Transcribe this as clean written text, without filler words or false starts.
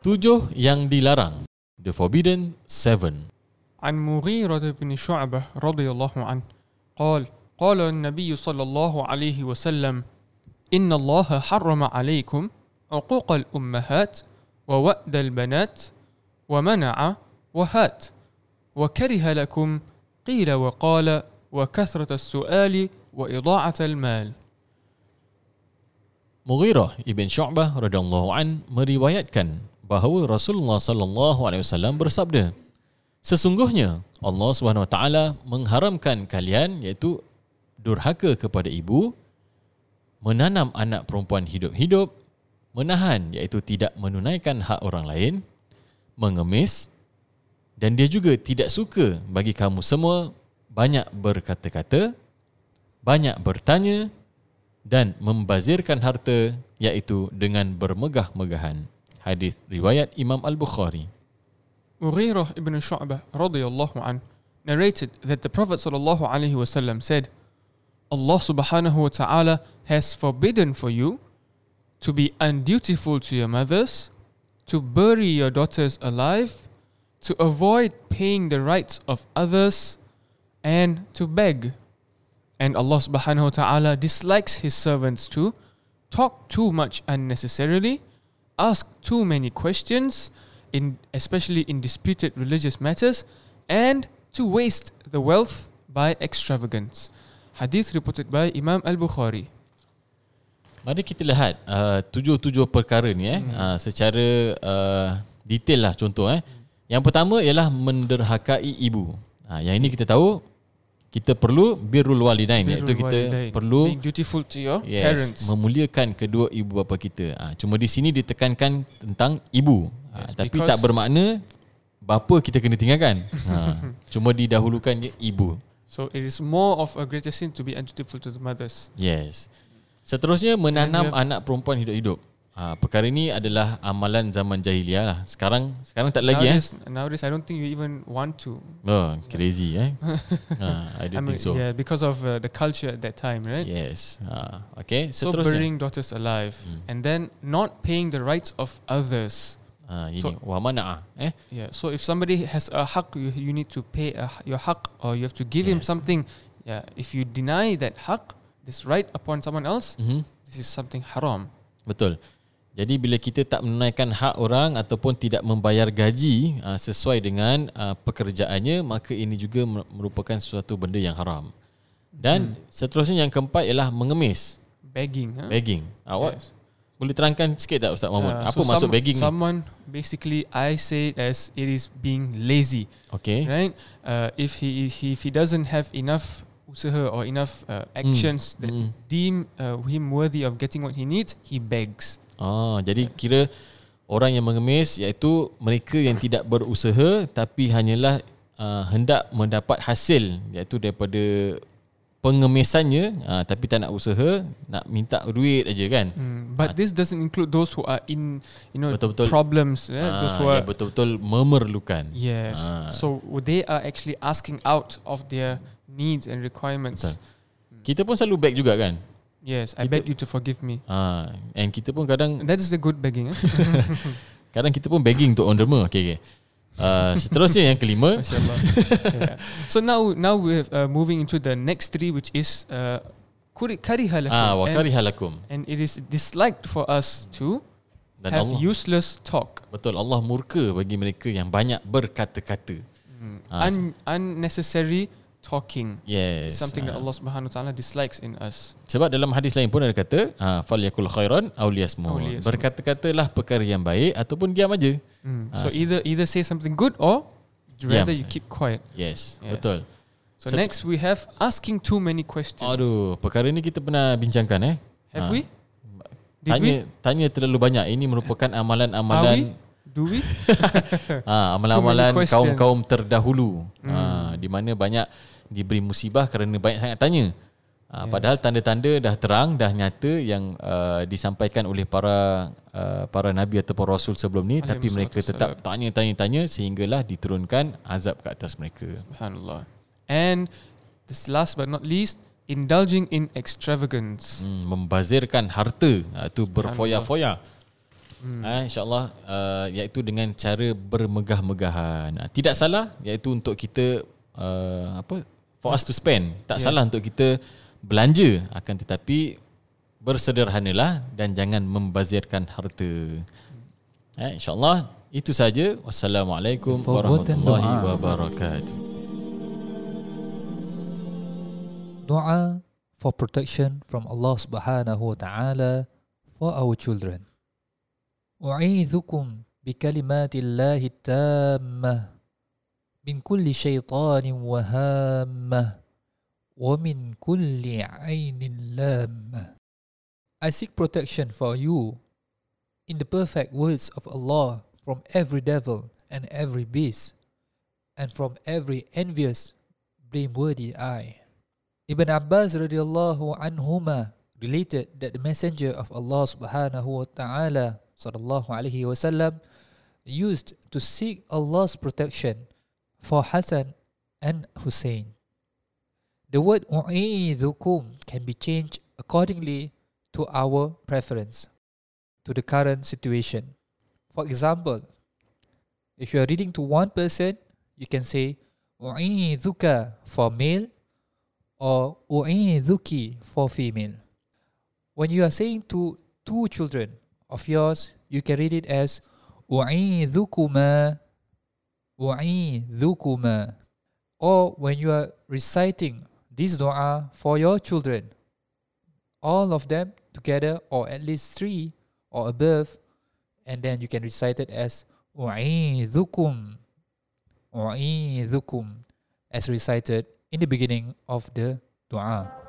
7 yang dilarang. The forbidden 7. An Mughirah bin Syu'bah radhiyallahu anhu qala an-nabiy sallallahu alaihi wasallam inna Allah harrama alaikum uquq al-ummahat wa wa'd al-banat wa mana'a wa hat wa kariha lakum qila wa qala wa kathrat as-su'ali wa ida'at al-mal. Mughirah ibn Syu'bah radhiyallahu an meriwayatkan bahawa Rasulullah sallallahu alaihi wasallam bersabda, sesungguhnya Allah Subhanahu wa taala mengharamkan kalian, iaitu durhaka kepada ibu, menanam anak perempuan hidup-hidup, menahan, iaitu tidak menunaikan hak orang lain, mengemis, dan dia juga tidak suka bagi kamu semua banyak berkata-kata, banyak bertanya dan membazirkan harta, iaitu dengan bermegah-megahan. Hadis riwayat Imam Al-Bukhari. Mughirah ibn Syu'bah radhiyallahu anhu narrated that the Prophet sallallahu alaihi wasallam said, Allah subhanahu wa ta'ala has forbidden for you to be undutiful to your mothers, to bury your daughters alive, to avoid paying the rights of others, and to beg. And Allah subhanahu wa ta'ala dislikes his servants to talk too much unnecessarily, ask too many questions, especially in disputed religious matters, and to waste the wealth by extravagance. Hadith reported by Imam Al-Bukhari. Mari kita lihat tujuh perkara ni secara detail lah, contoh. Yang pertama ialah menderhakai ibu. Yang ini kita tahu kita perlu birrul walidain, iaitu kita perlu dutiful to your parents, memuliakan kedua ibu bapa kita. Cuma di sini ditekankan tentang ibu, tapi tak bermakna bapa kita kena tinggalkan. Cuma didahulukan ibu. So it is more of a greater sin to be undutiful to the mothers. Yes. Seterusnya menanam anak perempuan hidup-hidup. Perkara ini adalah amalan zaman jahiliah lah. Sekarang tak lagi. Nowadays I don't think you even want to. Oh, crazy. I think so. Yeah, because of the culture at that time, right? Yes. Okay. Seterusnya, so burying daughters alive and then not paying the rights of others. Ini wa mana'ah. Yeah. So if somebody has a haq, you need to pay your haq, or you have to give him something. Yeah. If you deny that haq, this right upon someone else, this is something haram. Betul. Jadi bila kita tak menunaikan hak orang ataupun tidak membayar gaji sesuai dengan pekerjaannya, maka ini juga merupakan sesuatu benda yang haram. Dan seterusnya yang keempat ialah mengemis. Begging. Awak boleh terangkan sikit tak, Ustaz Mahmud? Apa maksud begging? Someone, basically I say it as it is being lazy. Okay. Right? If he doesn't have enough usaha or enough actions that deem him worthy of getting what he needs, he begs. Jadi kira orang yang mengemis, iaitu mereka yang tidak berusaha tapi hanyalah hendak mendapat hasil, iaitu daripada pengemesannya, tapi tak nak usaha, nak minta duit aja kan. But this doesn't include those who are in, you know, betul-betul problems, those who are betul-betul memerlukan. Yes. So they are actually asking out of their needs and requirements. Betul. Kita pun selalu beg juga kan. Yes, I beg you to forgive me. And kita pun kadang, that is the good begging. Kadang kita pun begging untuk on derma. Okay. Seterusnya yang kelima. Masya-Allah. Yeah. So now we're moving into the next three, which is kariha lakum. Wa kariha lakum. And it is disliked for us to have useless talk. Betul, Allah murka bagi mereka yang banyak berkata-kata. Unnecessary talking. Yes. Something that Allah Subhanahu Wa Taala dislikes in us. Sebab dalam hadis lain pun ada kata, falyakul khairan aw liyasmut. Berkata-katalah perkara yang baik ataupun diam aja. So either say something good or rather you keep quiet. Yes. Betul. So next we have asking too many questions. Aduh, perkara ni kita pernah bincangkan. Have we? Tanya terlalu banyak. Ini merupakan amalan-amalan. Do we? Amalan-amalan kaum-kaum terdahulu, di mana banyak diberi musibah kerana banyak sangat tanya. Padahal tanda-tanda dah terang, dah nyata yang disampaikan oleh para nabi ataupun rasul sebelum ni, tapi mereka tetap tanya sehinggalah diturunkan azab ke atas mereka. Subhanallah. And this last but not least, indulging in extravagance. Membazirkan harta, itu berfoya-foya. InsyaAllah, iaitu dengan cara bermegah-megahan. Tidak salah, iaitu untuk kita for us to spend. Tak salah untuk kita belanja, akan tetapi bersederhanalah dan jangan membazirkan harta. InsyaAllah, itu saja. Wassalamualaikum warahmatullahi wabarakatuh. Doa for protection from Allah Subhanahu wa ta'ala for our children. U'idhukum bi kalimatillahi tammah min kulli syaitanin wahammah wa min kulli ainin lammah. I seek protection for you in the perfect words of Allah from every devil and every beast and from every envious blameworthy eye. Ibn Abbas radhiyallahu anhuma related that the messenger of Allah subhanahu wa ta'ala sallallahu alaihi wasallam used to seek Allah's protection for Hasan and Hussein. The word u'idhukum can be changed accordingly to our preference, to the current situation. For example, if you are reading to one person, you can say u'idhuka for male or u'idhuki for female. When you are saying to two children of yours, you can read it as u'idhukuma, u'idhukuma. Or when you are reciting this dua for your children, all of them together or at least three or above, and then you can recite it as u'idhukum, u'idhukum, as recited in the beginning of the dua.